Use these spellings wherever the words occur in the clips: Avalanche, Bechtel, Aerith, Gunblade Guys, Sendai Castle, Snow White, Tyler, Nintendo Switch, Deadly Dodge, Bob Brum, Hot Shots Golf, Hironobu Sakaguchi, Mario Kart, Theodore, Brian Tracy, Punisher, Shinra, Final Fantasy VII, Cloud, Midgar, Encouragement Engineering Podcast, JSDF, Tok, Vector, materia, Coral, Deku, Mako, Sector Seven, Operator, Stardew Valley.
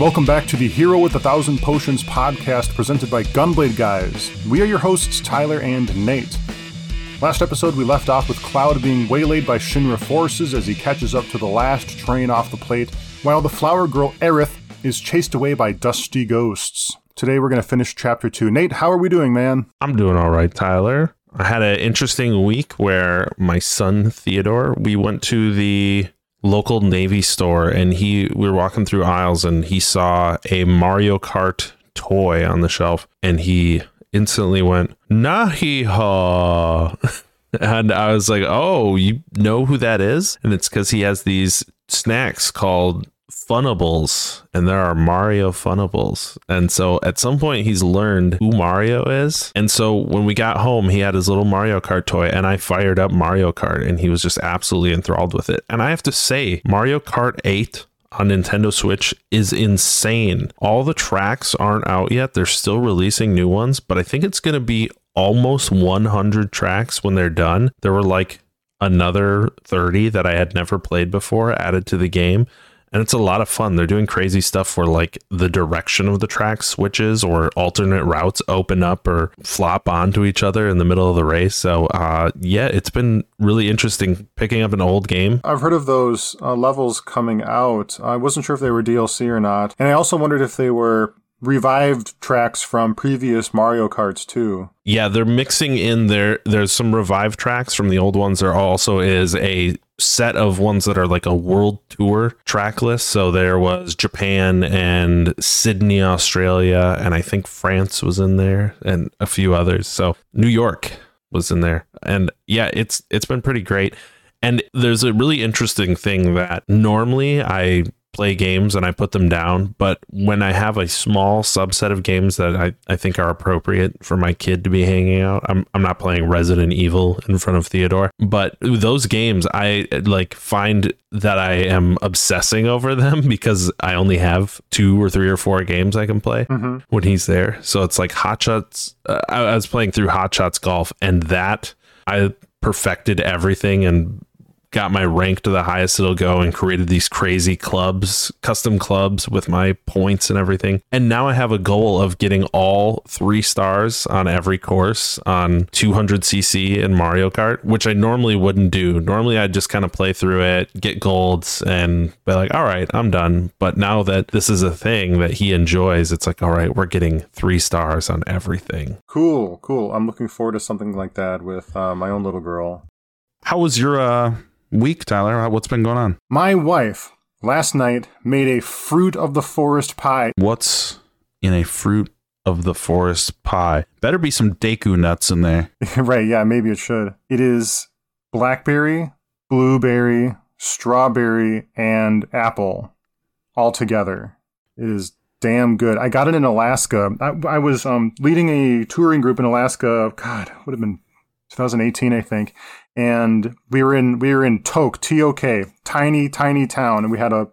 Welcome back to the Hero with a Thousand Potions podcast presented by Gunblade Guys. We are your hosts, Tyler and Nate. Last episode, we left off with Cloud being waylaid by Shinra forces as he catches up to the last train off the plate, while the flower girl Aerith is chased away by dusty ghosts. Today, we're going to finish Chapter 2. Nate, how are we doing, man? I'm doing all right, Tyler. I had an interesting week where my son, Theodore, we went to the local Navy store and we were walking through aisles and he saw a Mario Kart toy on the shelf and he instantly went, "Nahi-ha." And I was like, oh, you know who that is? And it's because he has these snacks called Funables, and there are Mario Funables, and so at some point he's learned who Mario is. And so when we got home, he had his little Mario Kart toy and I fired up Mario Kart and he was just absolutely enthralled with it. And I have to say, Mario Kart 8 on Nintendo Switch is insane. All the tracks aren't out yet, they're still releasing new ones, but I think it's going to be almost 100 tracks when they're done. There were like another 30 that I had never played before added to the game. And it's a lot of fun. They're doing crazy stuff where like the direction of the track switches or alternate routes open up or flop onto each other in the middle of the race. So yeah, it's been really interesting picking up an old game. I've heard of those levels coming out. I wasn't sure if they were DLC or not. And I also wondered if they were revived tracks from previous Mario Karts too. Yeah, they're mixing in there's some revived tracks from the old ones. There also is a set of ones that are like a world tour track list. So there was Japan and Sydney, Australia, and I think France was in there and a few others. So New York was in there. And yeah, it's been pretty great. And there's a really interesting thing that normally I play games and I put them down, but when I have a small subset of games that I think are appropriate for my kid to be hanging out, I'm not playing Resident Evil in front of Theodore, but those games I like find that I am obsessing over them because I only have 2 or 3 or 4 games I can play when he's there. So it's like Hot Shots. I was playing through Hot Shots Golf and that I perfected everything and got my rank to the highest it'll go and created these crazy clubs, custom clubs with my points and everything. And now I have a goal of getting all 3 stars on every course on 200cc in Mario Kart, which I normally wouldn't do. Normally I'd just kind of play through it, get golds and be like, all right, I'm done. But now that this is a thing that he enjoys, it's like, all right, we're getting 3 stars on everything. Cool. I'm looking forward to something like that with my own little girl. How was your week, Tyler? What's been going on? My wife last night made a fruit of the forest pie. What's in a fruit of the forest pie? Better be some Deku nuts in there. Right, yeah, maybe it should. It is blackberry, blueberry, strawberry, and apple all together. It is damn good. I got it in Alaska. I was leading a touring group in Alaska. God, it would have been 2018, I think. And we were in Tok, T-O-K, tiny town, and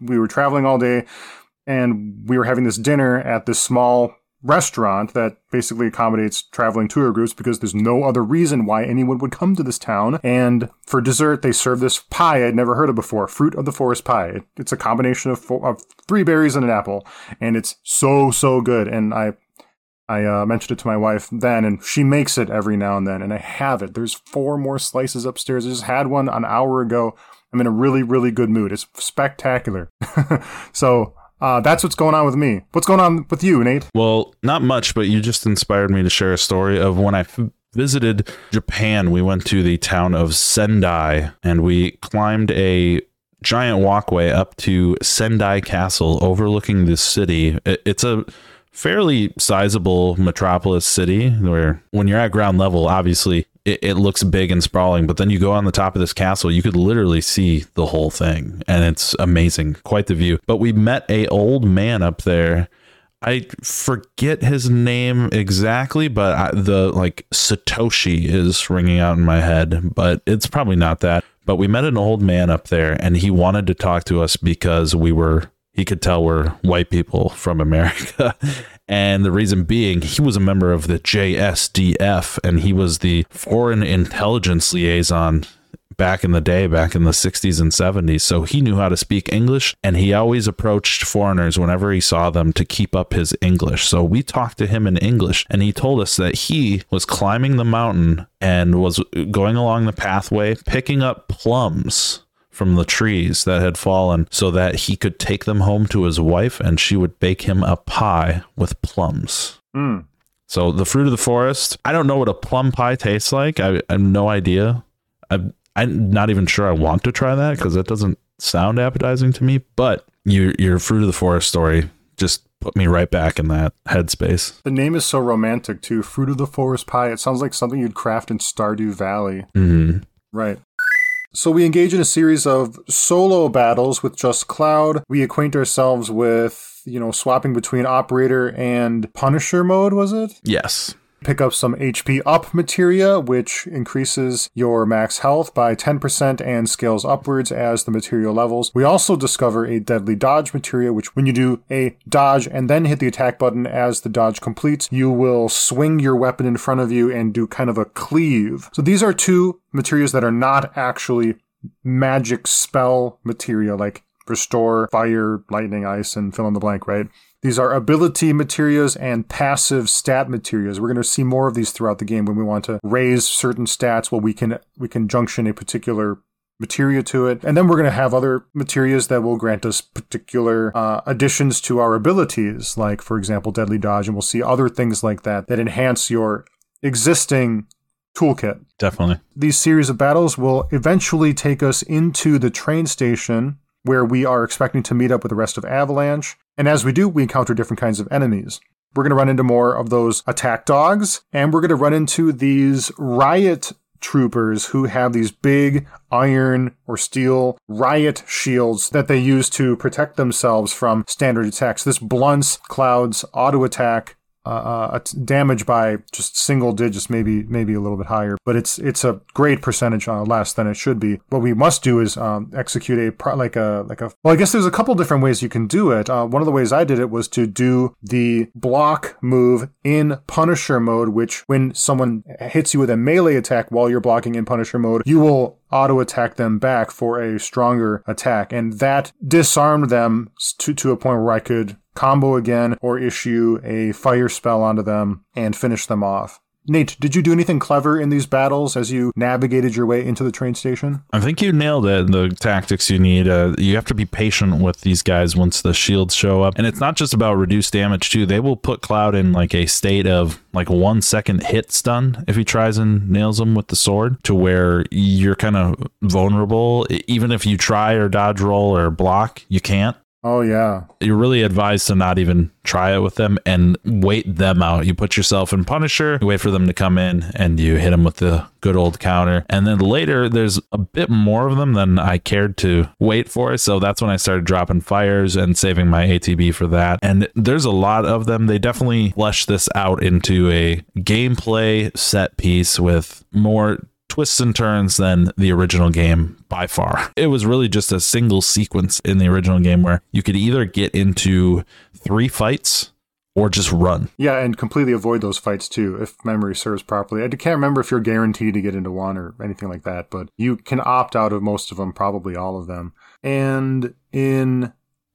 we were traveling all day, and we were having this dinner at this small restaurant that basically accommodates traveling tour groups because there's no other reason why anyone would come to this town. And for dessert, they served this pie I'd never heard of before, fruit of the forest pie. It's a combination of 3 berries and an apple, and it's so good. And I mentioned it to my wife then, and she makes it every now and then, and I have it. There's 4 more slices upstairs. I just had one an hour ago. I'm in a really, really good mood. It's spectacular. So that's what's going on with me. What's going on with you, Nate? Well, not much, but you just inspired me to share a story of when I visited Japan. We went to the town of Sendai, and we climbed a giant walkway up to Sendai Castle overlooking the city. It's a fairly sizable metropolis city where when you're at ground level, obviously it looks big and sprawling, but then you go on the top of this castle, you could literally see the whole thing. And it's amazing. Quite the view. But we met a old man up there. I forget his name exactly, but Satoshi is ringing out in my head, but it's probably not that. But we met an old man up there and he wanted to talk to us because he could tell we're white people from America. And the reason being, he was a member of the JSDF and he was the foreign intelligence liaison back in the day, back in the 60s and 70s. So he knew how to speak English, and he always approached foreigners whenever he saw them to keep up his English. So we talked to him in English, and he told us that he was climbing the mountain and was going along the pathway, picking up plums from the trees that had fallen so that he could take them home to his wife and she would bake him a pie with plums. Mm. So the fruit of the forest, I don't know what a plum pie tastes like. I have no idea. I'm not even sure I want to try that because that doesn't sound appetizing to me, but your fruit of the forest story just put me right back in that headspace. The name is so romantic too. Fruit of the forest pie. It sounds like something you'd craft in Stardew Valley. Mm-hmm. Right. So we engage in a series of solo battles with just Cloud. We acquaint ourselves with, swapping between Operator and Punisher mode, was it? Yes. Pick up some HP up materia, which increases your max health by 10% and scales upwards as the material levels. We also discover a Deadly Dodge materia, which when you do a dodge and then hit the attack button as the dodge completes, you will swing your weapon in front of you and do kind of a cleave. So these are two materials that are not actually magic spell materia, like restore, fire, lightning, ice, and fill in the blank, right? These are ability materials and passive stat materials. We're going to see more of these throughout the game when we want to raise certain stats. Well, we can junction a particular materia to it. And then we're going to have other materials that will grant us particular additions to our abilities, like, for example, Deadly Dodge. And we'll see other things like that enhance your existing toolkit. Definitely. These series of battles will eventually take us into the train station where we are expecting to meet up with the rest of Avalanche. And as we do, we encounter different kinds of enemies. We're going to run into more of those attack dogs, and we're going to run into these riot troopers who have these big iron or steel riot shields that they use to protect themselves from standard attacks. This blunts Cloud's auto attack damage by just single digits, maybe a little bit higher, but it's a great percentage less than it should be. What we must do is execute a well, I guess there's a couple different ways you can do it. One of the ways I did it was to do the block move in Punisher mode, which when someone hits you with a melee attack while you're blocking in Punisher mode, you will auto attack them back for a stronger attack, and that disarmed them to a point where I could combo again or issue a fire spell onto them and finish them off. Nate, did you do anything clever in these battles as you navigated your way into the train station? I think you nailed it. The tactics you need. You have to be patient with these guys once the shields show up. And it's not just about reduced damage, too. They will put Cloud in like a state of like 1 second hit stun if he tries and nails them with the sword, to where you're kind of vulnerable. Even if you try or dodge roll or block, you can't. Oh, yeah. You're really advised to not even try it with them and wait them out. You put yourself in Punisher, you wait for them to come in, and you hit them with the good old counter. And then later, there's a bit more of them than I cared to wait for. So that's when I started dropping fires and saving my ATB for that. And there's a lot of them. They definitely flesh this out into a gameplay set piece with more twists and turns than the original game by far. It was really just a single sequence in the original game where you could either get into 3 fights or just run. Yeah, and completely avoid those fights too, if memory serves properly. I can't remember if you're guaranteed to get into one or anything like that, but you can opt out of most of them, probably all of them. And in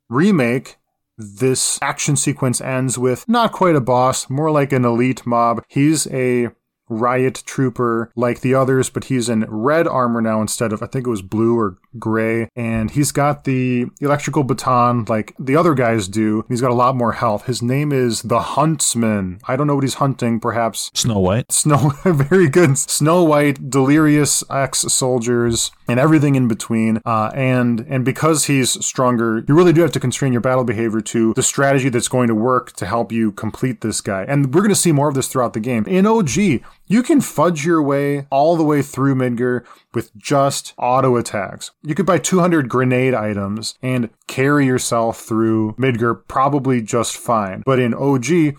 Remake, this action sequence ends with not quite a boss, more like an elite mob. He's a riot trooper like the others, but he's in red armor now instead of, I think it was blue or gray, and he's got the electrical baton like the other guys do, and he's got a lot more health. His name is the Huntsman. I don't know what he's hunting, perhaps Snow White. Very good. Snow White, delirious ex-soldiers, and everything in between. And because he's stronger, you really do have to constrain your battle behavior to the strategy that's going to work to help you complete this guy. And we're going to see more of this throughout the game. In OG, you can fudge your way all the way through Midgar with just auto attacks. You could buy 200 grenade items and carry yourself through Midgar probably just fine. But in OG,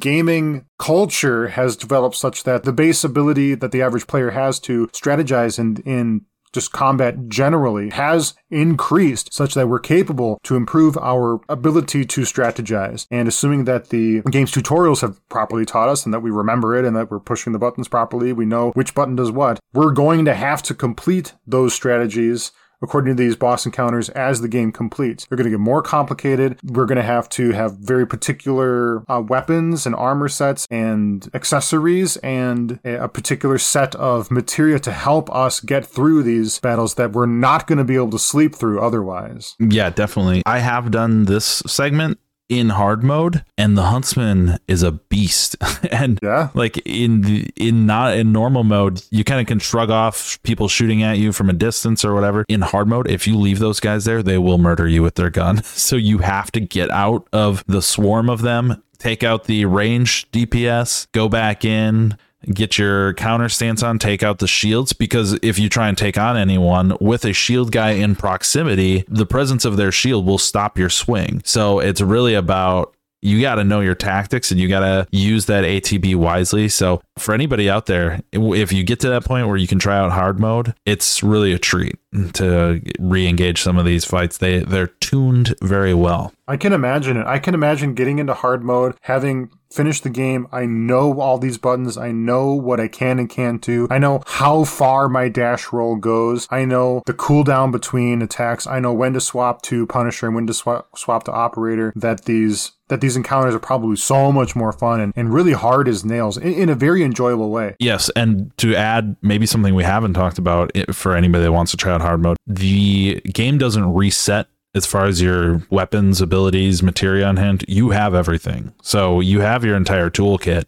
gaming culture has developed such that the base ability that the average player has to strategize in just combat generally, has increased such that we're capable to improve our ability to strategize. And assuming that the game's tutorials have properly taught us and that we remember it and that we're pushing the buttons properly, we know which button does what, we're going to have to complete those strategies according to these boss encounters as the game completes. They're going to get more complicated. We're going to have very particular weapons and armor sets and accessories and a particular set of materia to help us get through these battles that we're not going to be able to sleep through otherwise. Yeah, definitely. I have done this segment in hard mode, and the Huntsman is a beast. And yeah, like in normal mode, you kind of can shrug off people shooting at you from a distance or whatever. In hard mode, if you leave those guys there, they will murder you with their gun. So you have to get out of the swarm of them, take out the range DPS, go back in, get your counter stance on, take out the shields, because if you try and take on anyone with a shield guy in proximity, the presence of their shield will stop your swing. So it's really about, you got to know your tactics and you got to use that ATB wisely. So for anybody out there, if you get to that point where you can try out hard mode, it's really a treat to re-engage some of these fights. They're tuned very well. I can imagine it. I can imagine getting into hard mode, having finished the game. I know all these buttons. I know what I can and can't do. I know how far my dash roll goes. I know the cooldown between attacks. I know when to swap to Punisher and when to swap to Operator. That these encounters are probably so much more fun and really hard as nails in a very enjoyable way. Yes, and to add maybe something we haven't talked about for anybody that wants to try out hard mode, the game doesn't reset as far as your weapons, abilities, materia on hand. You have everything. So you have your entire toolkit.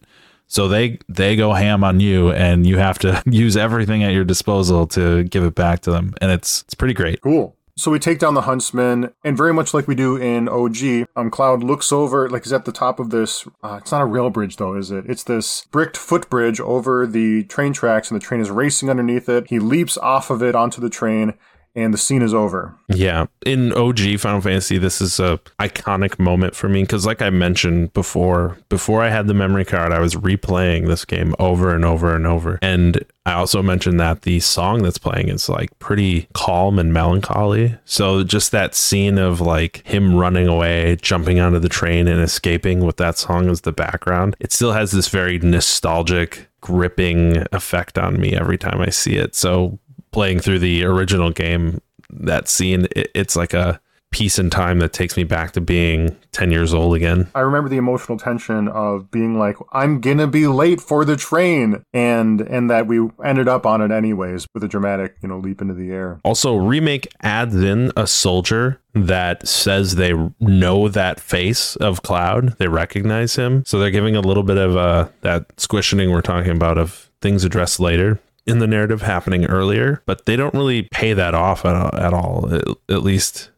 So they go ham on you, and you have to use everything at your disposal to give it back to them. And it's pretty great. Cool. So we take down the Huntsman, and very much like we do in OG, Cloud looks over, like he's at the top of this, it's not a rail bridge though, is it? It's this bricked footbridge over the train tracks, and the train is racing underneath it. He leaps off of it onto the train, and the scene is over. Yeah. In OG Final Fantasy, this is a iconic moment for me, because like I mentioned before I had the memory card, I was replaying this game over and over and over. And I also mentioned that the song that's playing is like pretty calm and melancholy. So just that scene of like him running away, jumping onto the train and escaping with that song as the background, it still has this very nostalgic, gripping effect on me every time I see it. So playing through the original game, that scene, it's like a piece in time that takes me back to being 10 years old again. I remember the emotional tension of being like, I'm gonna be late for the train, and that we ended up on it anyways with a dramatic, leap into the air. Also, remake adds in a soldier that says they know that face of Cloud, they recognize him, so they're giving a little bit of that squishing we're talking about of things addressed later in the narrative happening earlier, but they don't really pay that off at all, at least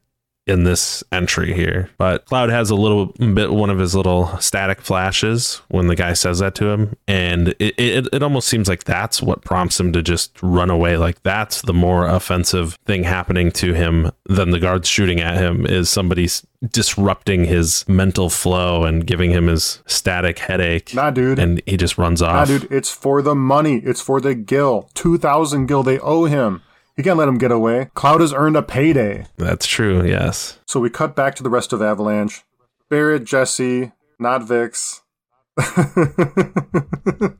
in this entry here. But Cloud has a little bit, one of his little static flashes when the guy says that to him, and it almost seems like that's what prompts him to just run away. Like that's the more offensive thing happening to him than the guards shooting at him, is somebody's disrupting his mental flow and giving him his static headache. Nah, dude. And he just runs off. Nah, dude, it's for the money. It's for the gil. 2,000 gil they owe him. You can't let him get away. Cloud has earned a payday. That's true, yes. So we cut back to the rest of Avalanche. Barrett, Jesse, not Vix. Oh,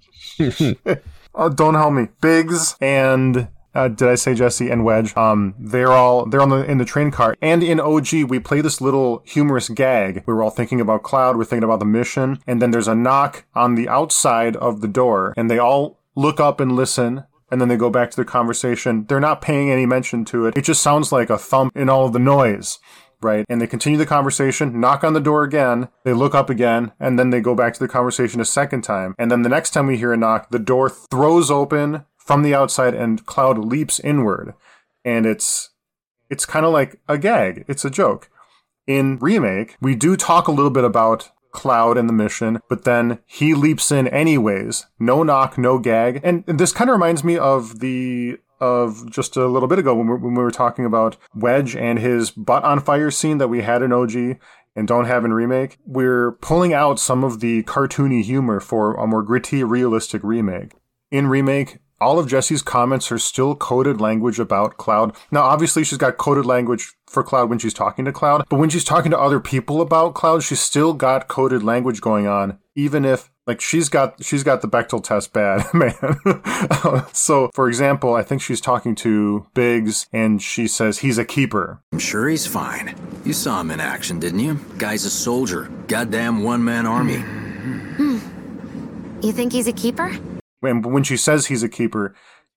don't help me. Biggs and... did I say Jesse and Wedge? They're in the train car. And in OG, we play this little humorous gag. We were all thinking about Cloud. We're thinking about the mission. And then there's a knock on the outside of the door. And they all look up and listen. And then they go back to their conversation. They're not paying any mention to it. It just sounds like a thump in all of the noise, right? And they continue the conversation, knock on the door again, they look up again, and then they go back to the conversation a second time. And then the next time we hear a knock, the door throws open from the outside and Cloud leaps inward. And it's kind of like a gag. It's a joke. In Remake, we do talk a little bit about Cloud and the mission, but then he leaps in anyways. No knock, no gag. And this kind of reminds me of just a little bit ago when we were talking about Wedge and his butt on fire scene that we had in OG and don't have in Remake. We're pulling out some of the cartoony humor for a more gritty, realistic Remake. In Remake, all of Jessie's comments are still coded language about Cloud. Now, obviously, she's got coded language for Cloud when she's talking to Cloud, but when she's talking to other people about Cloud, she's still got coded language going on, even if, like, she's got the Bechtel test bad, man. So, for example, I think she's talking to Biggs, and she says, he's a keeper. I'm sure he's fine. You saw him in action, didn't you? Guy's a soldier. Goddamn one-man army. You think he's a keeper? And when she says he's a keeper,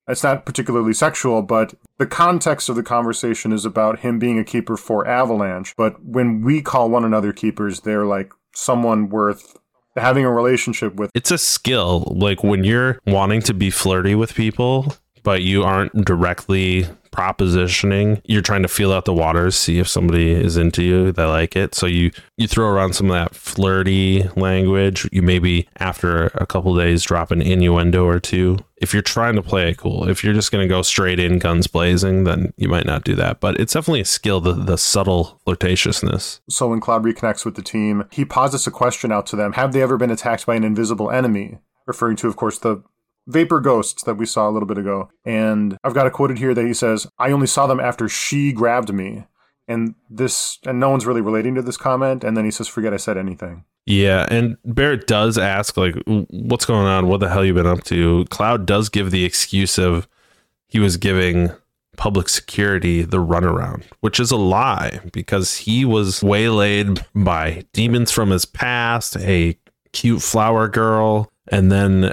it's not particularly sexual, but the context of the conversation is about him being a keeper for Avalanche. But when we call one another keepers, they're like someone worth having a relationship with. It's a skill. Like when you're wanting to be flirty with people, but you aren't directly propositioning, you're trying to feel out the waters, see if somebody is into you, they like it. So you throw around some of that flirty language. You maybe after a couple days drop an innuendo or two. If you're trying to play it cool, if you're just going to go straight in guns blazing, then you might not do that. But it's definitely a skill, the subtle flirtatiousness. So when Cloud reconnects with the team, he posits a question out to them. Have they ever been attacked by an invisible enemy? Referring to, of course, the vapor ghosts that we saw a little bit ago. And I've got a quoted here that he says, I only saw them after she grabbed me. And no one's really relating to this comment. And then he says, forget I said anything. Yeah, and Barrett does ask, like, what's going on? What the hell you been up to? Cloud does give the excuse of he was giving public security the runaround, which is a lie because he was waylaid by demons from his past, a cute flower girl, and then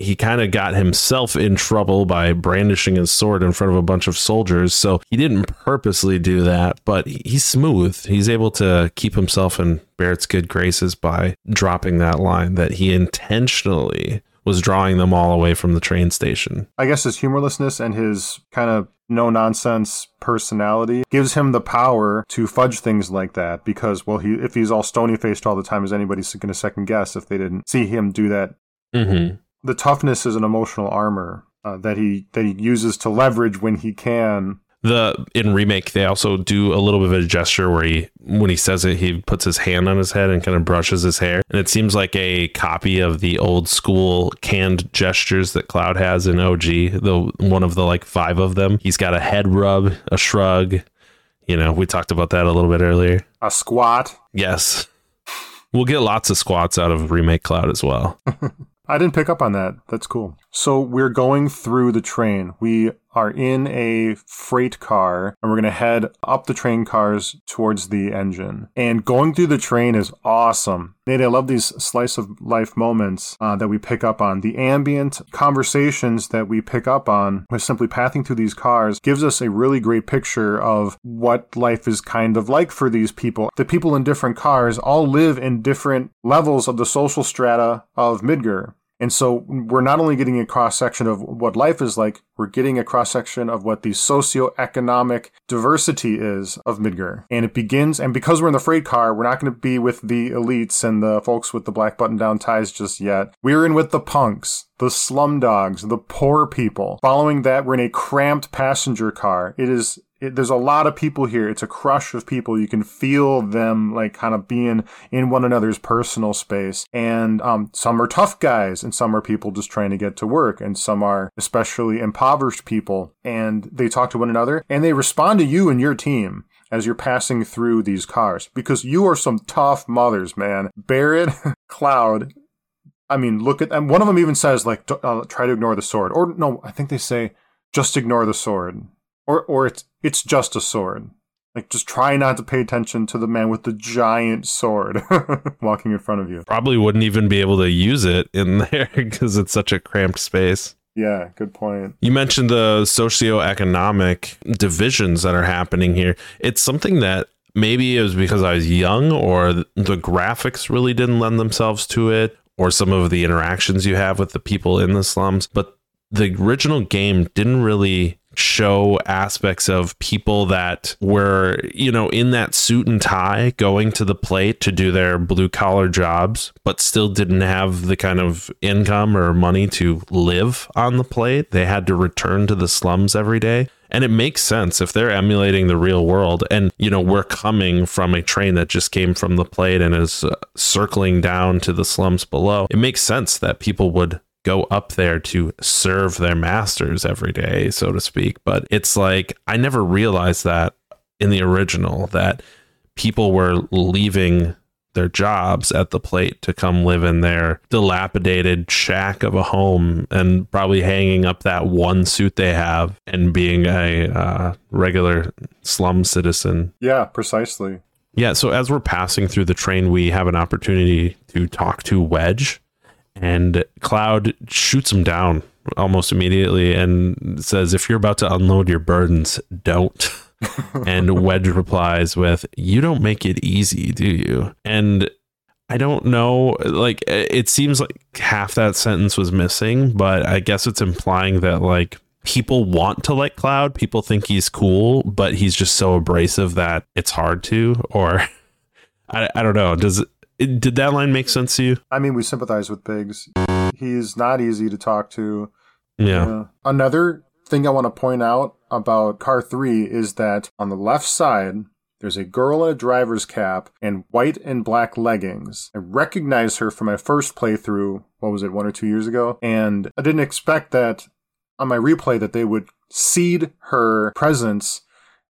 he kind of got himself in trouble by brandishing his sword in front of a bunch of soldiers. So he didn't purposely do that, but he's smooth. He's able to keep himself in Barrett's good graces by dropping that line that he intentionally was drawing them all away from the train station. I guess his humorlessness and his kind of no-nonsense personality gives him the power to fudge things like that because, well, if he's all stony-faced all the time, is anybody going to second-guess if they didn't see him do that? Mm-hmm. The toughness is an emotional armor that he uses to leverage when he can. In remake, they also do a little bit of a gesture where when he says it, he puts his hand on his head and kind of brushes his hair. And it seems like a copy of the old school canned gestures that Cloud has in OG, one of the like five of them. He's got a head rub, a shrug. You know, we talked about that a little bit earlier. A squat. Yes. We'll get lots of squats out of remake Cloud as well. I didn't pick up on that. That's cool. So we're going through the train. We are in a freight car, and we're going to head up the train cars towards the engine. And going through the train is awesome. Nate, I love these slice of life moments that we pick up on. The ambient conversations that we pick up on with simply pathing through these cars gives us a really great picture of what life is kind of like for these people. The people in different cars all live in different levels of the social strata of Midgar. And so we're not only getting a cross-section of what life is like, we're getting a cross-section of what the socioeconomic diversity is of Midgar. And it begins, and because we're in the freight car, we're not going to be with the elites and the folks with the black button-down ties just yet. We're in with the punks, the slumdogs, the poor people. Following that, we're in a cramped passenger car. There's a lot of people here. It's a crush of people. You can feel them like kind of being in one another's personal space. And some are tough guys and some are people just trying to get to work. And some are especially impoverished people. And they talk to one another and they respond to you and your team as you're passing through these cars because you are some tough mothers, man. Barrett, Cloud. I mean, look at them. One of them even says like, try to ignore the sword. Or no, I think they say just ignore the sword. Or it's just a sword. Like, just try not to pay attention to the man with the giant sword walking in front of you. Probably wouldn't even be able to use it in there because it's such a cramped space. Yeah, good point. You mentioned the socioeconomic divisions that are happening here. It's something that maybe it was because I was young or the graphics really didn't lend themselves to it or some of the interactions you have with the people in the slums. But the original game didn't really show aspects of people that were, you know, in that suit and tie going to the plate to do their blue collar jobs, but still didn't have the kind of income or money to live on the plate. They had to return to the slums every day. And it makes sense if they're emulating the real world. And, you know, we're coming from a train that just came from the plate and is circling down to the slums below. It makes sense that people would go up there to serve their masters every day, so to speak. But it's like, I never realized that in the original, that people were leaving their jobs at the plate to come live in their dilapidated shack of a home, and probably hanging up that one suit they have and being a regular slum citizen. Yeah, precisely. Yeah, so as we're passing through the train, we have an opportunity to talk to Wedge, and Cloud shoots him down almost immediately and says, if you're about to unload your burdens, don't. And Wedge replies with, you don't make it easy, do you? And I don't know, like, it seems like half that sentence was missing, but I guess it's implying that, like, people want to like Cloud, people think he's cool, but he's just so abrasive that it's hard to, or I don't know. Did that line make sense to you? I mean, we sympathize with pigs. He's not easy to talk to. Yeah. Another thing I want to point out about car 3 is that on the left side, there's a girl in a driver's cap and white and black leggings. I recognized her from my first playthrough, 1 or 2 years ago, and I didn't expect that on my replay that they would seed her presence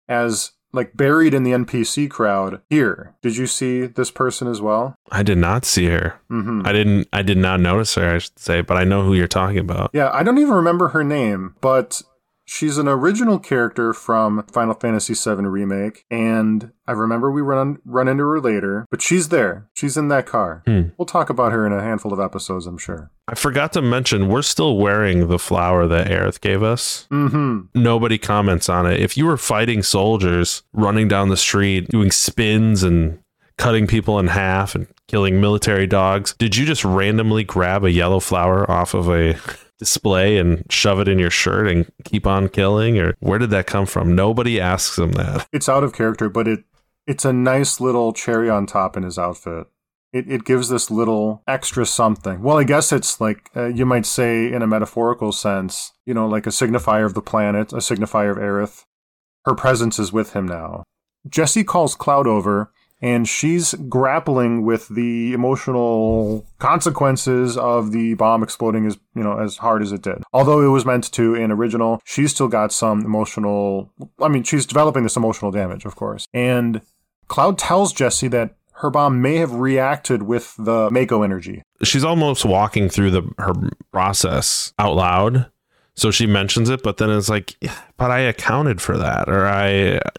as, like, buried in the NPC crowd here. Did you see this person as well? I did not see her. Mm-hmm. I did not notice her, I should say, but I know who you're talking about. Yeah, I don't even remember her name, but she's an original character from Final Fantasy VII Remake, and I remember we run into her later, but she's there. She's in that car. Hmm. We'll talk about her in a handful of episodes, I'm sure. I forgot to mention, we're still wearing the flower that Aerith gave us. Mm-hmm. Nobody comments on it. If you were fighting soldiers, running down the street, doing spins and cutting people in half and killing military dogs, did you just randomly grab a yellow flower off of a display and shove it in your shirt and keep on killing, or where did that come from? Nobody asks him that. It's out of character, but it's a nice little cherry on top in his outfit. It gives this little extra something. Well, I guess it's like, you might say in a metaphorical sense, you know, like a signifier of the planet, a signifier of Aerith. Her presence is with him now. Jessie calls Cloud over, and she's grappling with the emotional consequences of the bomb exploding as, you know, as hard as it did. Although it was meant to in original, she's still got some emotional, I mean, she's developing this emotional damage, of course. And Cloud tells Jessie that her bomb may have reacted with the Mako energy. She's almost walking through her process out loud. So she mentions it, but then it's like, but I accounted for that, or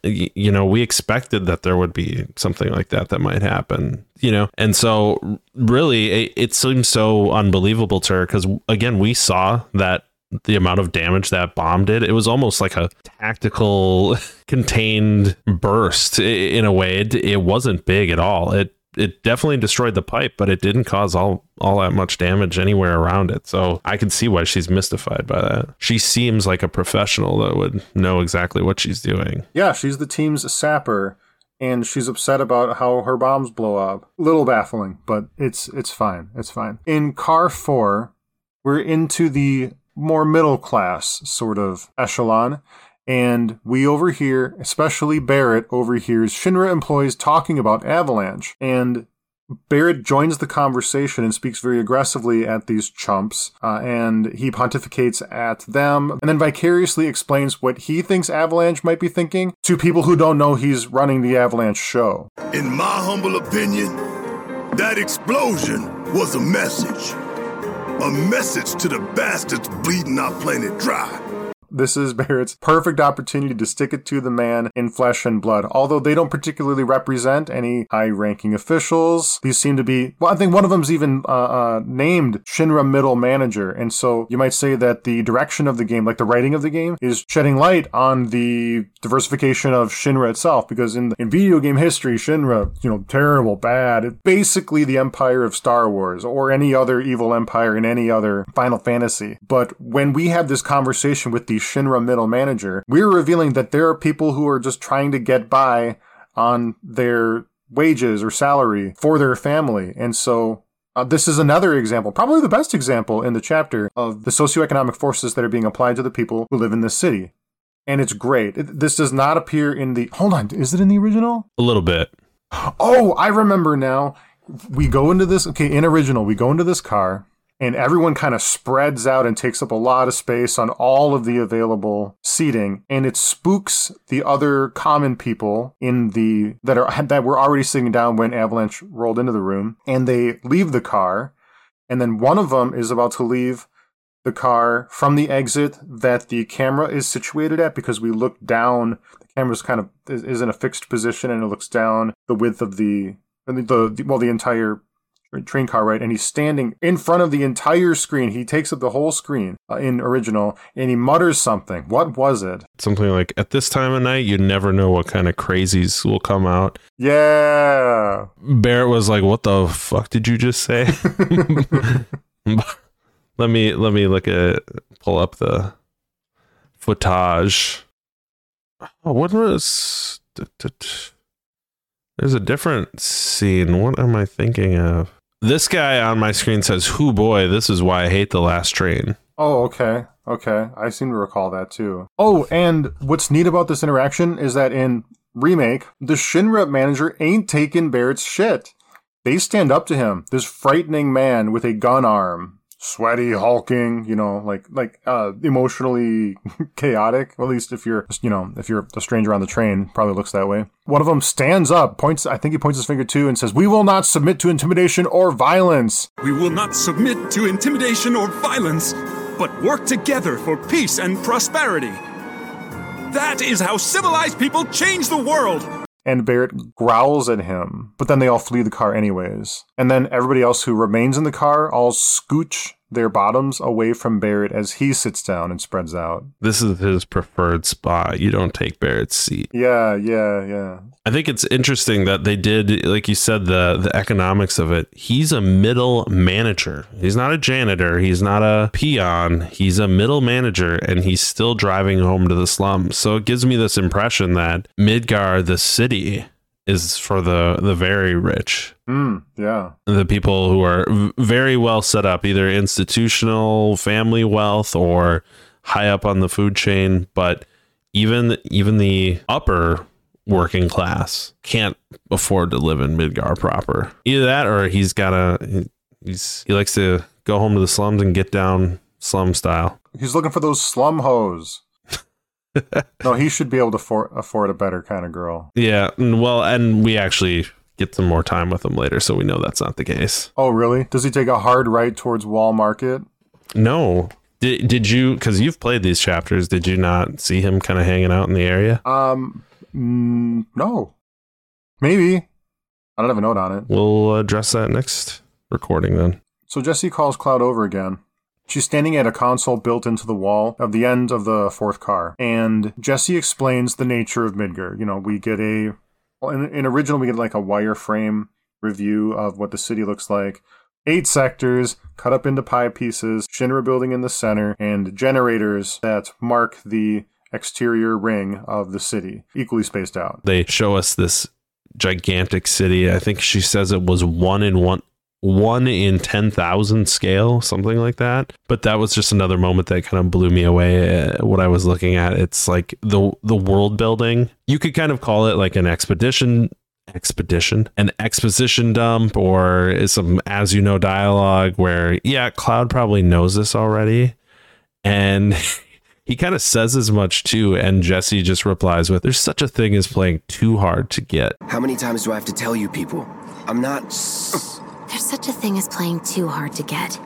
we expected that there would be something like that might happen, you know? And so really it seems so unbelievable to her, because again, we saw that the amount of damage that bomb did. It was almost like a tactical contained burst in a way. It wasn't big at all. It definitely destroyed the pipe, but it didn't cause all that much damage anywhere around it. So I can see why she's mystified by that. She seems like a professional that would know exactly what she's doing. Yeah, she's the team's sapper, and she's upset about how her bombs blow up. A little baffling, but it's fine. It's fine. In Car 4, we're into the more middle class sort of echelon. And we overhear, especially Barrett overhears Shinra employees talking about Avalanche. And Barrett joins the conversation and speaks very aggressively at these chumps. And he pontificates at them and then vicariously explains what he thinks Avalanche might be thinking to people who don't know he's running the Avalanche show. In my humble opinion, that explosion was a message. A message to the bastards bleeding our planet dry. This is Barrett's perfect opportunity to stick it to the man in flesh and blood. Although they don't particularly represent any high-ranking officials, these seem to be... Well, I think one of them's even named Shinra Middle Manager. And so you might say that the direction of the game, like the writing of the game, is shedding light on the diversification of Shinra itself. Because in video game history, Shinra, you know, terrible, bad. It's basically the empire of Star Wars or any other evil empire in any other Final Fantasy. But when we have this conversation with the Shinra Middle Manager, we're revealing that there are people who are just trying to get by on their wages or salary for their family. And so this is another example, probably the best example in the chapter, of the socioeconomic forces that are being applied to the people who live in this city. And it's great. This does not appear in the... Hold on, is it in the original? A little bit. Oh, I remember now. We go into this car. and everyone kind of spreads out and takes up a lot of space on all of the available seating, and it spooks the other common people in the that were already sitting down when Avalanche rolled into the room, and they leave the car, and then one of them is about to leave the car from the exit that the camera is situated at, because we look down, the camera's kind of is in a fixed position and it looks down the width of the entire train car, right? And he's standing in front of the entire screen. He takes up the whole screen in original, and he mutters something. What was it? Something like, at this time of night, you never know what kind of crazies will come out. Yeah. Barrett was like, what the fuck did you just say? Let me look at, pull up the footage. Oh, what was... There's a different scene. What am I thinking of? This guy on my screen says, "Hoo boy, this is why I hate the last train." Oh, okay. Okay. I seem to recall that too. Oh, and what's neat about this interaction is that in Remake, the Shinra manager ain't taking Barrett's shit. They stand up to him, this frightening man with a gun arm. Sweaty, hulking, you know, like emotionally chaotic. At least if you're a stranger on the train, probably looks that way. One of them stands up, points, I think he points his finger too, and says, "We will not submit to intimidation or violence. We will not submit to intimidation or violence, but work together for peace and prosperity. That is how civilized people change the world." And Barrett growls at him, but then they all flee the car anyways. And then everybody else who remains in the car all scooch their bottoms away from Barrett as he sits down and spreads out. This is his preferred spot. You don't take Barrett's seat. Yeah. I think it's interesting that they did, like you said, the economics of it. He's a middle manager. He's not a janitor. He's not a peon. He's a middle manager, and he's still driving home to the slums. So it gives me this impression that Midgar, the city, is for the very rich. The people who are very well set up, either institutional family wealth or high up on the food chain. But even the upper working class can't afford to live in Midgar proper. Either that, or he likes to go home to the slums and get down slum style. He's looking for those slum hoes. No, he should be able to afford a better kind of girl. Yeah, well, and we actually get some more time with him later, so we know that's not the case. Oh, really? Does he take a hard right towards Wall Market? No. Did you, because you've played these chapters, did you not see him kind of hanging out in the area? No. Maybe. I don't have a note on it. We'll address that next recording then. So Jesse calls Cloud over again. She's standing at a console built into the wall of the end of the fourth car. And Jesse explains the nature of Midgar. You know, we get in original, we get like a wireframe review of what the city looks like. 8 sectors cut up into pie pieces, Shinra building in the center, and generators that mark the exterior ring of the city, equally spaced out. They show us this gigantic city. I think she says it was 1 in 10,000 scale, something like that. But that was just another moment that kind of blew me away at what I was looking at. It's like the world building. You could kind of call it like an expedition, an exposition dump, or some, as you know, dialogue where, yeah, Cloud probably knows this already. And he kind of says as much too. And Jesse just replies with, "There's such a thing as playing too hard to get." How many times do I have to tell you people? I'm not... There's such a thing as playing too hard to get.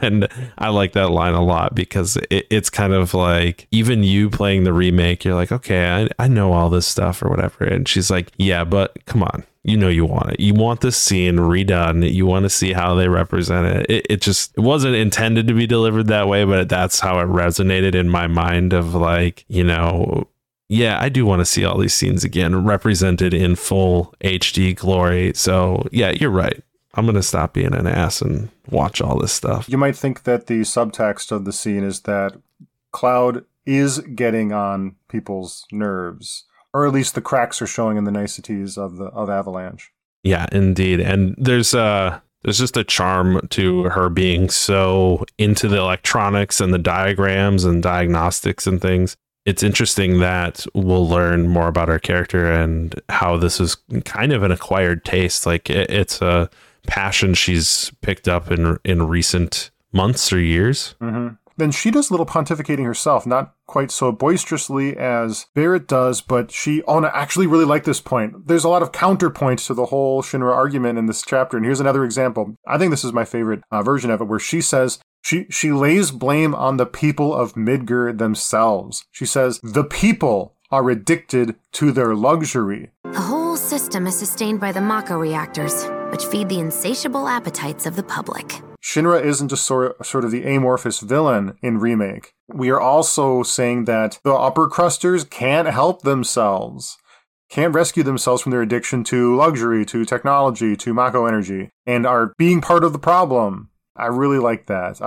And I like that line a lot because it's kind of like, even you playing the remake, you're like, okay, I know all this stuff or whatever. And she's like, yeah, but come on, you know, you want it. You want this scene redone. You want to see how they represent it. It wasn't intended to be delivered that way, but that's how it resonated in my mind of like, you know, yeah, I do want to see all these scenes again represented in full HD glory. So yeah, you're right. I'm going to stop being an ass and watch all this stuff. You might think that the subtext of the scene is that Cloud is getting on people's nerves, or at least the cracks are showing in the niceties of Avalanche. Yeah, indeed. And there's just a charm to her being so into the electronics and the diagrams and diagnostics and things. It's interesting that we'll learn more about her character and how this is kind of an acquired taste. Like it's a passion she's picked up in recent months or years. Mm-hmm. Then she does a little pontificating herself, not quite so boisterously as Barrett does, but I actually really like this point. There's a lot of counterpoints to the whole Shinra argument in this chapter, and here's another example. I think this is my favorite version of it, where she says, she lays blame on the people of Midgar themselves. She says, the people are addicted to their luxury. The whole system is sustained by the Mako reactors, which feed the insatiable appetites of the public. Shinra isn't just sort of the amorphous villain in Remake. We are also saying that the upper crusters can't help themselves, can't rescue themselves from their addiction to luxury, to technology, to Mako energy, and are being part of the problem. I really like that.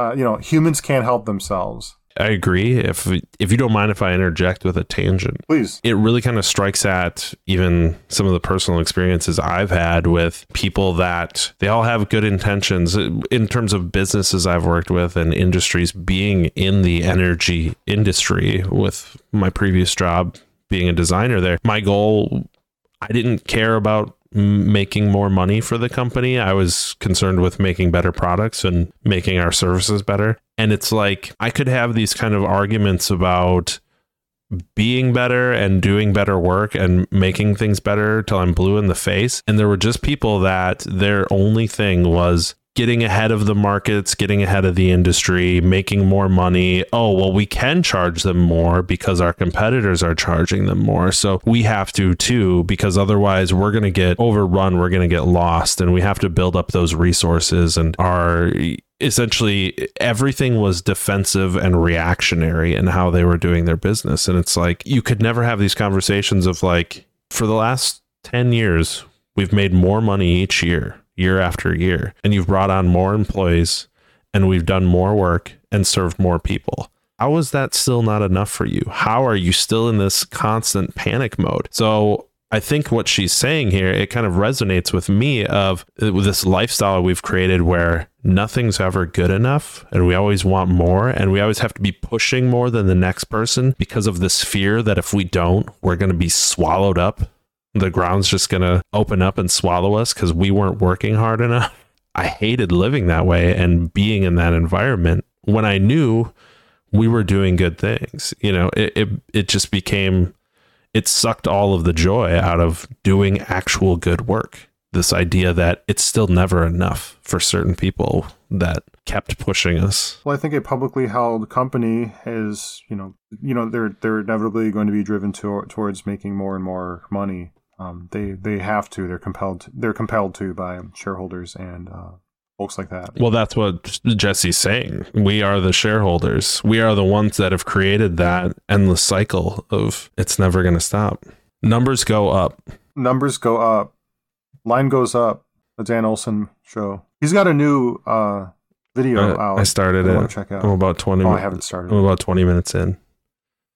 Humans can't help themselves. I agree. If you don't mind if I interject with a tangent. Please. It really kind of strikes at even some of the personal experiences I've had with people that they all have good intentions in terms of businesses I've worked with and industries, being in the energy industry with my previous job being a designer there. My goal, I didn't care about making more money for the company. I was concerned with making better products and making our services better. And it's like, I could have these kind of arguments about being better and doing better work and making things better till I'm blue in the face. And there were just people that their only thing was getting ahead of the markets, getting ahead of the industry, making more money. Oh, well, we can charge them more because our competitors are charging them more. So we have to too, because otherwise we're going to get overrun. We're going to get lost, and we have to build up those resources. And essentially everything was defensive and reactionary in how they were doing their business. And it's like, you could never have these conversations of like, for the last 10 years, we've made more money each year after year, and you've brought on more employees, and we've done more work and served more people. How is that still not enough for you? How are you still in this constant panic mode? So I think what she's saying here, it kind of resonates with me of this lifestyle we've created where nothing's ever good enough, and we always want more, and we always have to be pushing more than the next person because of this fear that if we don't, we're going to be swallowed up. The ground's just going to open up and swallow us because we weren't working hard enough. I hated living that way and being in that environment when I knew we were doing good things. You know, it just became, it sucked all of the joy out of doing actual good work. This idea that it's still never enough for certain people that kept pushing us. Well, I think a publicly held company is, they're inevitably going to be driven towards making more and more money. They have to. They're compelled to by shareholders and folks like that. Well, that's what Jesse's saying. We are the shareholders. We are the ones that have created that endless cycle of it's never going to stop. Numbers go up. Line goes up. The Dan Olsen show. He's got a new video out. I started it. Check out. I'm about 20. I haven't started. I'm about 20 minutes in.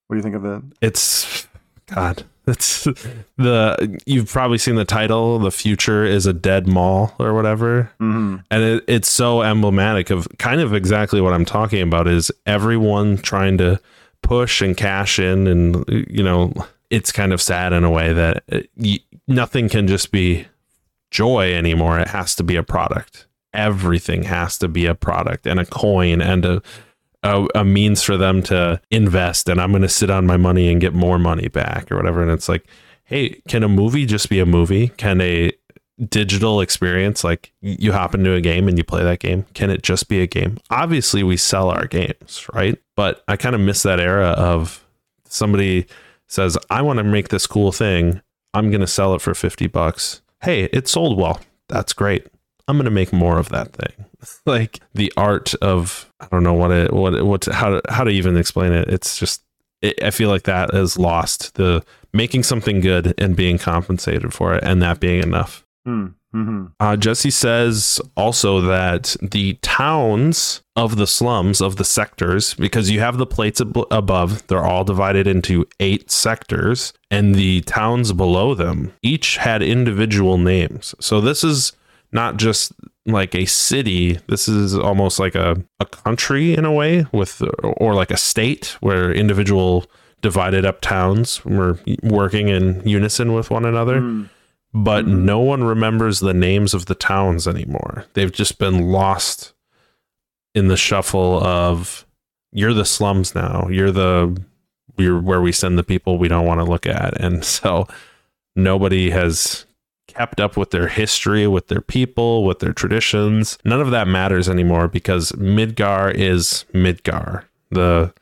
What do you think of it? It's God. That's you've probably seen the title, The Future is a Dead Mall or whatever. Mm-hmm. And it's so emblematic of kind of exactly what I'm talking about is everyone trying to push and cash in. And, it's kind of sad in a way that nothing can just be joy anymore. It has to be a product. Everything has to be a product and a coin and a means for them to invest, and I'm going to sit on my money and get more money back or whatever. And it's like, hey, can a movie just be a movie? Can a digital experience, like you hop into a game and you play that game, can it just be a game? Obviously we sell our games, right? But I kind of miss that era of somebody says, I want to make this cool thing. I'm going to sell it for $50. Hey, it sold well. That's great. I'm going to make more of that thing. Like the art of, I don't know how to even explain it. It's just, I feel like that is lost, the making something good and being compensated for it and that being enough. Mm-hmm. Jesse says also that the towns of the slums of the sectors, because you have the plates above, they're all divided into 8 sectors, and the towns below them each had individual names. So this is not just like a city. This is almost like a country in a way, with, or like a state where individual divided up towns were working in unison with one another. Mm. But no one remembers the names of the towns anymore. They've just been lost in the shuffle of you're the slums now. You're where we send the people we don't want to look at. And so nobody has kept up with their history, with their people, with their traditions. None of that matters anymore because Midgar is Midgar. The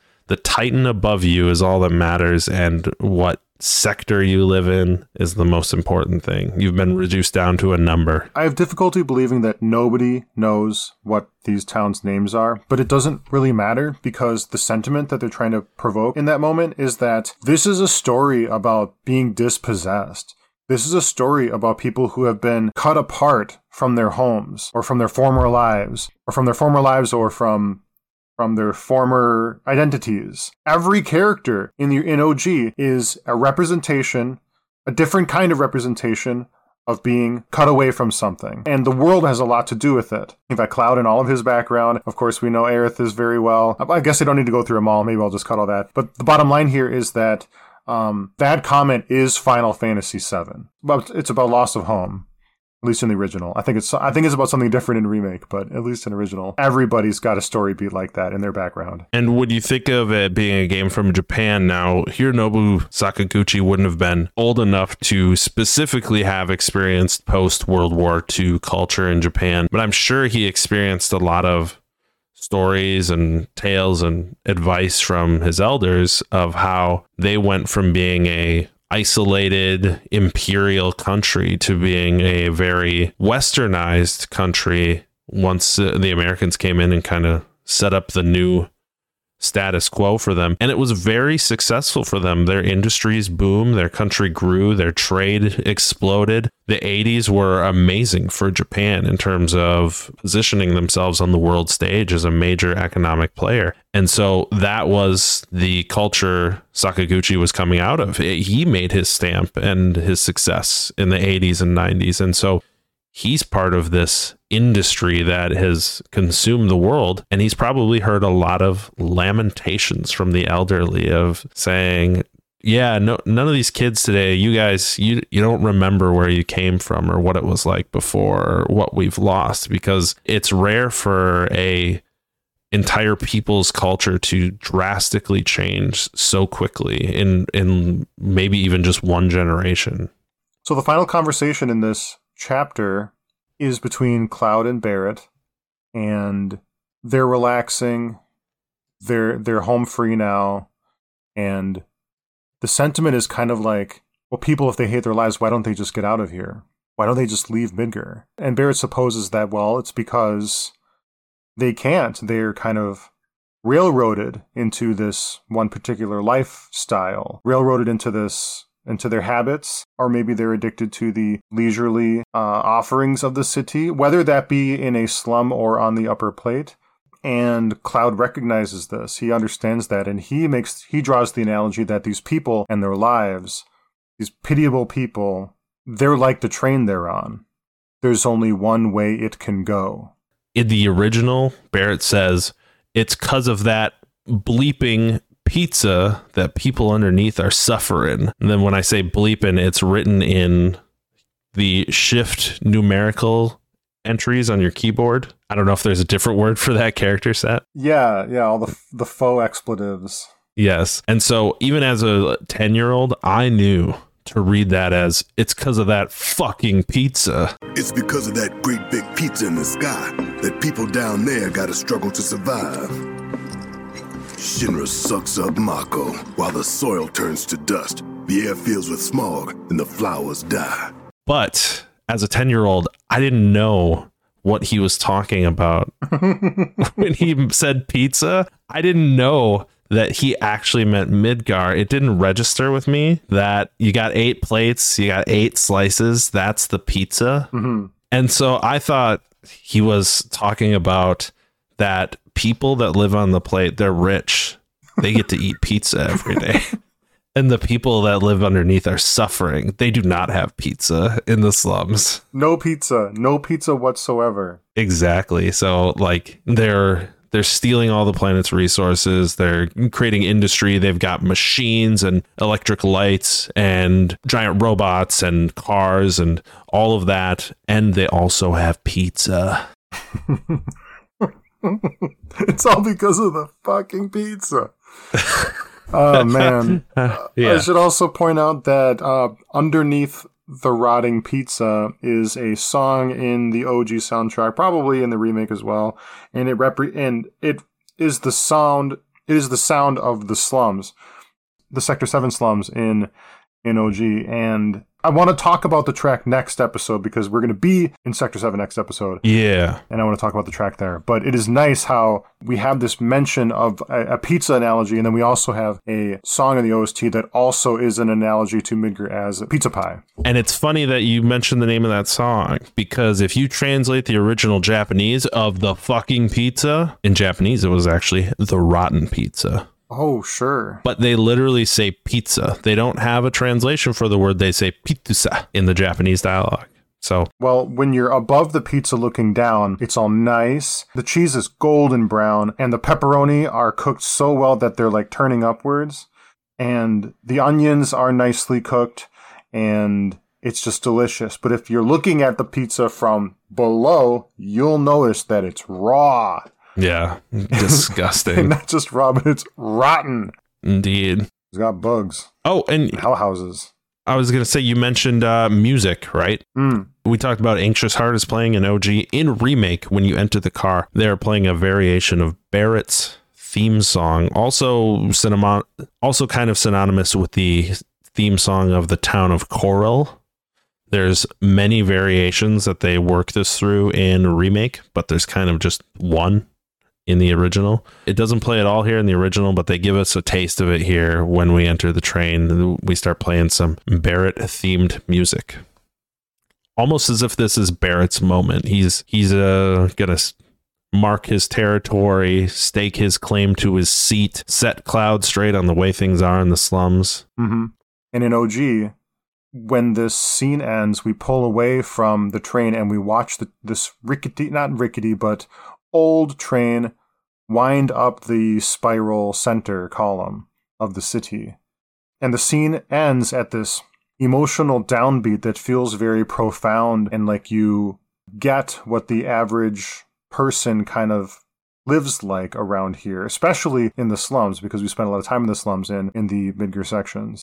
Titan above you is all that matters, and what sector you live in is the most important thing. You've been reduced down to a number. I have difficulty believing that nobody knows what these towns' names are, but it doesn't really matter because the sentiment that they're trying to provoke in that moment is that this is a story about being dispossessed. This is a story about people who have been cut apart from their homes or from their former lives or from their former identities. Every character in OG is a representation, a different kind of representation of being cut away from something. And the world has a lot to do with it. In fact, Cloud and all of his background, of course we know Aerith is very well. I guess I don't need to go through them all. Maybe I'll just cut all that. But the bottom line here is that that comment is Final Fantasy VII. But it's about loss of home. At least in the original. I think it's about something different in remake, but at least in original, everybody's got a story beat like that in their background. And when you think of it being a game from Japan now, Hironobu Sakaguchi wouldn't have been old enough to specifically have experienced post-World War II culture in Japan, but I'm sure he experienced a lot of stories and tales and advice from his elders of how they went from being a isolated imperial country to being a very westernized country once the Americans came in and kind of set up the new status quo for them. And it was very successful for them. Their industries boomed, their country grew, their trade exploded. The 80s were amazing for Japan in terms of positioning themselves on the world stage as a major economic player. And so that was the culture Sakaguchi was coming out of. He made his stamp and his success in the 80s and 90s. And so he's part of this industry that has consumed the world, and he's probably heard a lot of lamentations from the elderly of saying, yeah, no, none of these kids today, you guys, you don't remember where you came from or what it was like before or what we've lost, because it's rare for a entire people's culture to drastically change so quickly in maybe even just one generation. So the final conversation in this chapter is between Cloud and Barrett, and they're relaxing, they're home free now, and the sentiment is kind of like, well, people, if they hate their lives, why don't they just get out of here? Why don't they just leave Midgar? And Barrett supposes that, well, it's because they can't. They're kind of railroaded into this one particular lifestyle, railroaded into their habits, or maybe they're addicted to the leisurely offerings of the city, whether that be in a slum or on the upper plate. And Cloud recognizes this. He understands that, and he draws the analogy that these people and their lives, these pitiable people, they're like the train they're on. There's only one way it can go. In the original, Barrett says, it's 'cause of that bleeping pizza that people underneath are suffering. And then when I say bleeping, it's written in the shift numerical entries on your keyboard. I don't know if there's a different word for that character set. Yeah, all the faux expletives. Yes. And so even as a 10-year-old, I knew to read that as, it's because of that fucking pizza. It's because of that great big pizza in the sky that people down there gotta struggle to survive. Shinra sucks up Mako while the soil turns to dust, the air fills with smog, and the flowers die. But as a 10-year-old, I didn't know what he was talking about. When he said pizza, I didn't know that he actually meant Midgar. It didn't register with me that you got 8 plates, you got 8 slices, that's the pizza. Mm-hmm. And so I thought he was talking about that people that live on the plate, they're rich. They get to eat pizza every day. And the people that live underneath are suffering. They do not have pizza in the slums. No pizza whatsoever. Exactly. So like they're stealing all the planet's resources. They're creating industry. They've got machines and electric lights and giant robots and cars and all of that. And they also have pizza. It's all because of the fucking pizza. Oh, man. Yeah. I should also point out that underneath the rotting pizza is a song in the OG soundtrack, probably in the remake as well, and it is the sound of the slums, the Sector 7 slums in OG. And I want to talk about the track next episode, because we're going to be in Sector 7 next episode. Yeah. And I want to talk about the track there. But it is nice how we have this mention of a pizza analogy, and then we also have a song in the OST that also is an analogy to Midgar as a pizza pie. And it's funny that you mentioned the name of that song, because if you translate the original Japanese of the fucking pizza, in Japanese it was actually the rotten pizza. Oh, sure. But they literally say pizza. They don't have a translation for the word. They say pizza in the Japanese dialogue. So, well, when you're above the pizza looking down, it's all nice. The cheese is golden brown, and the pepperoni are cooked so well that they're like turning upwards. And the onions are nicely cooked, and it's just delicious. But if you're looking at the pizza from below, you'll notice that it's raw. Yeah, disgusting. And not just raw, but it's rotten. Indeed. It's got bugs. Oh, and hellhouses. I was going to say, you mentioned music, right? We talked about Anxious Heart is playing an OG. In Remake, when you enter the car, they're playing a variation of Barrett's theme song. Also kind of synonymous with the theme song of the town of Coral. There's many variations that they work this through in Remake, but there's kind of just one. In the original, it doesn't play at all here in the original, but they give us a taste of it here when we enter the train. We start playing some Barrett themed music, almost as if this is Barrett's moment. He's gonna mark his territory, stake his claim to his seat, set Cloud straight on the way things are in the slums. Mm-hmm. And in OG, when this scene ends, we pull away from the train and we watch this old train wind up the spiral center column of the city. And the scene ends at this emotional downbeat that feels very profound, and like you get what the average person kind of lives like around here, especially in the slums, because we spent a lot of time in the slums and in the Midgar sections.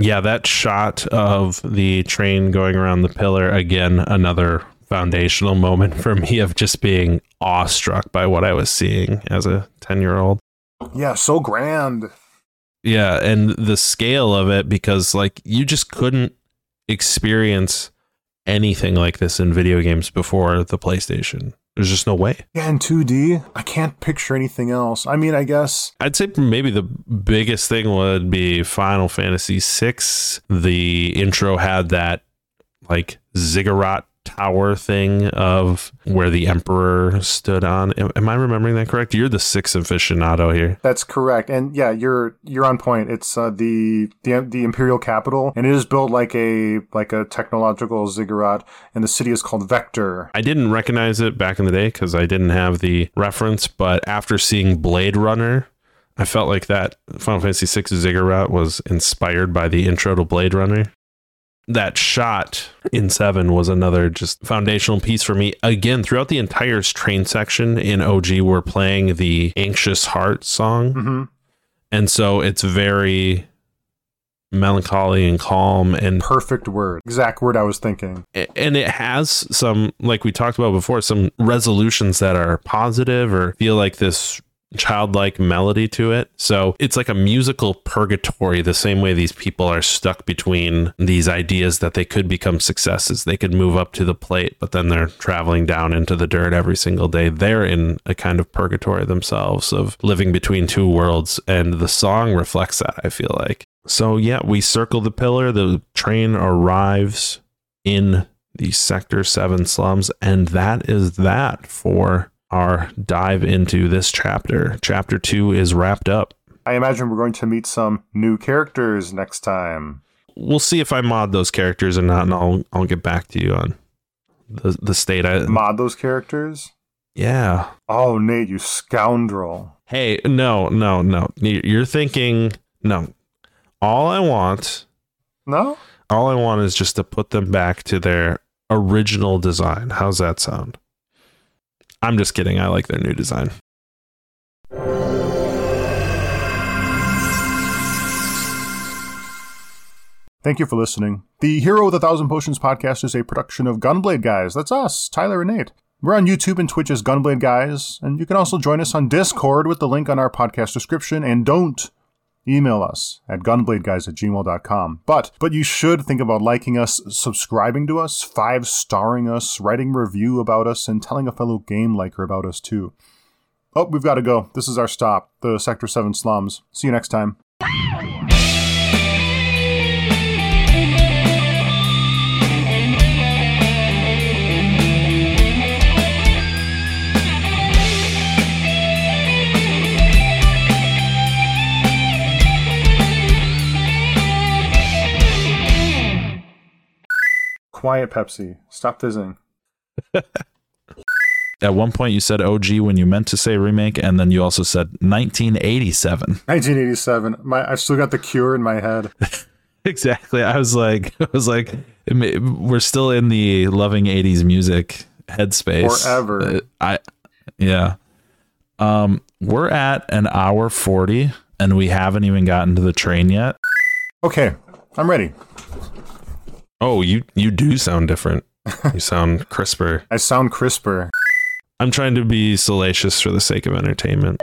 Yeah, that shot of the train going around the pillar, again, another foundational moment for me of just being awestruck by what I was seeing as a 10-year-old. Yeah, so grand. Yeah, and the scale of it, because like you just couldn't experience anything like this in video games before the PlayStation. There's just no way. Yeah, in 2D, I can't picture anything else. I mean, I guess I'd say maybe the biggest thing would be Final Fantasy VI. The intro had that like ziggurat tower thing of where the emperor stood on. Am I remembering that correct? You're the sixth aficionado here. That's correct. And yeah, you're on point. It's the imperial capital, and it is built like a technological ziggurat, and the city is called Vector. I didn't recognize it back in the day because I didn't have the reference, but after seeing Blade Runner, I felt like that Final Fantasy VI ziggurat was inspired by the intro to Blade Runner. That shot in 7 was another just foundational piece for me. Again, throughout the entire train section in OG, we're playing the Anxious Heart song. Mm-hmm. And so it's very melancholy and calm and perfect word. Exact word I was thinking. And it has some, like we talked about before, some resolutions that are positive or feel like this childlike melody to it. So it's like a musical purgatory, the same way these people are stuck between these ideas that they could become successes, they could move up to the plate, but then they're traveling down into the dirt every single day. They're in a kind of purgatory themselves of living between two worlds, and the song reflects that, I feel like. So yeah, we circle the pillar, the train arrives in the Sector 7 slums, and that is that for our dive into this chapter. Chapter 2 is wrapped up. I imagine we're going to meet some new characters next time. We'll see if I mod those characters or not, and I'll get back to you on the state. I mod those characters? Yeah. Oh, Nate, you scoundrel. Hey, no. You're thinking... No. All I want is just to put them back to their original design. How's that sound? I'm just kidding. I like their new design. Thank you for listening. The Hero with a Thousand Potions podcast is a production of Gunblade Guys. That's us, Tyler and Nate. We're on YouTube and Twitch as Gunblade Guys, and you can also join us on Discord with the link on our podcast description, and don't email us at gunbladeguys@gmail.com. But you should think about liking us, subscribing to us, 5-starring us, writing a review about us, and telling a fellow game liker about us too. Oh, we've got to go. This is our stop, the Sector 7 slums. See you next time. Quiet, Pepsi. Stop fizzing. At one point you said OG when you meant to say remake, and then you also said 1987. 1987. I've still got The Cure in my head. Exactly. I was like, we're still in the loving 80s music headspace. Forever. Yeah. We're at an hour 40, and we haven't even gotten to the train yet. Okay. I'm ready. Oh, you do sound different. You sound crisper. I sound crisper. I'm trying to be salacious for the sake of entertainment.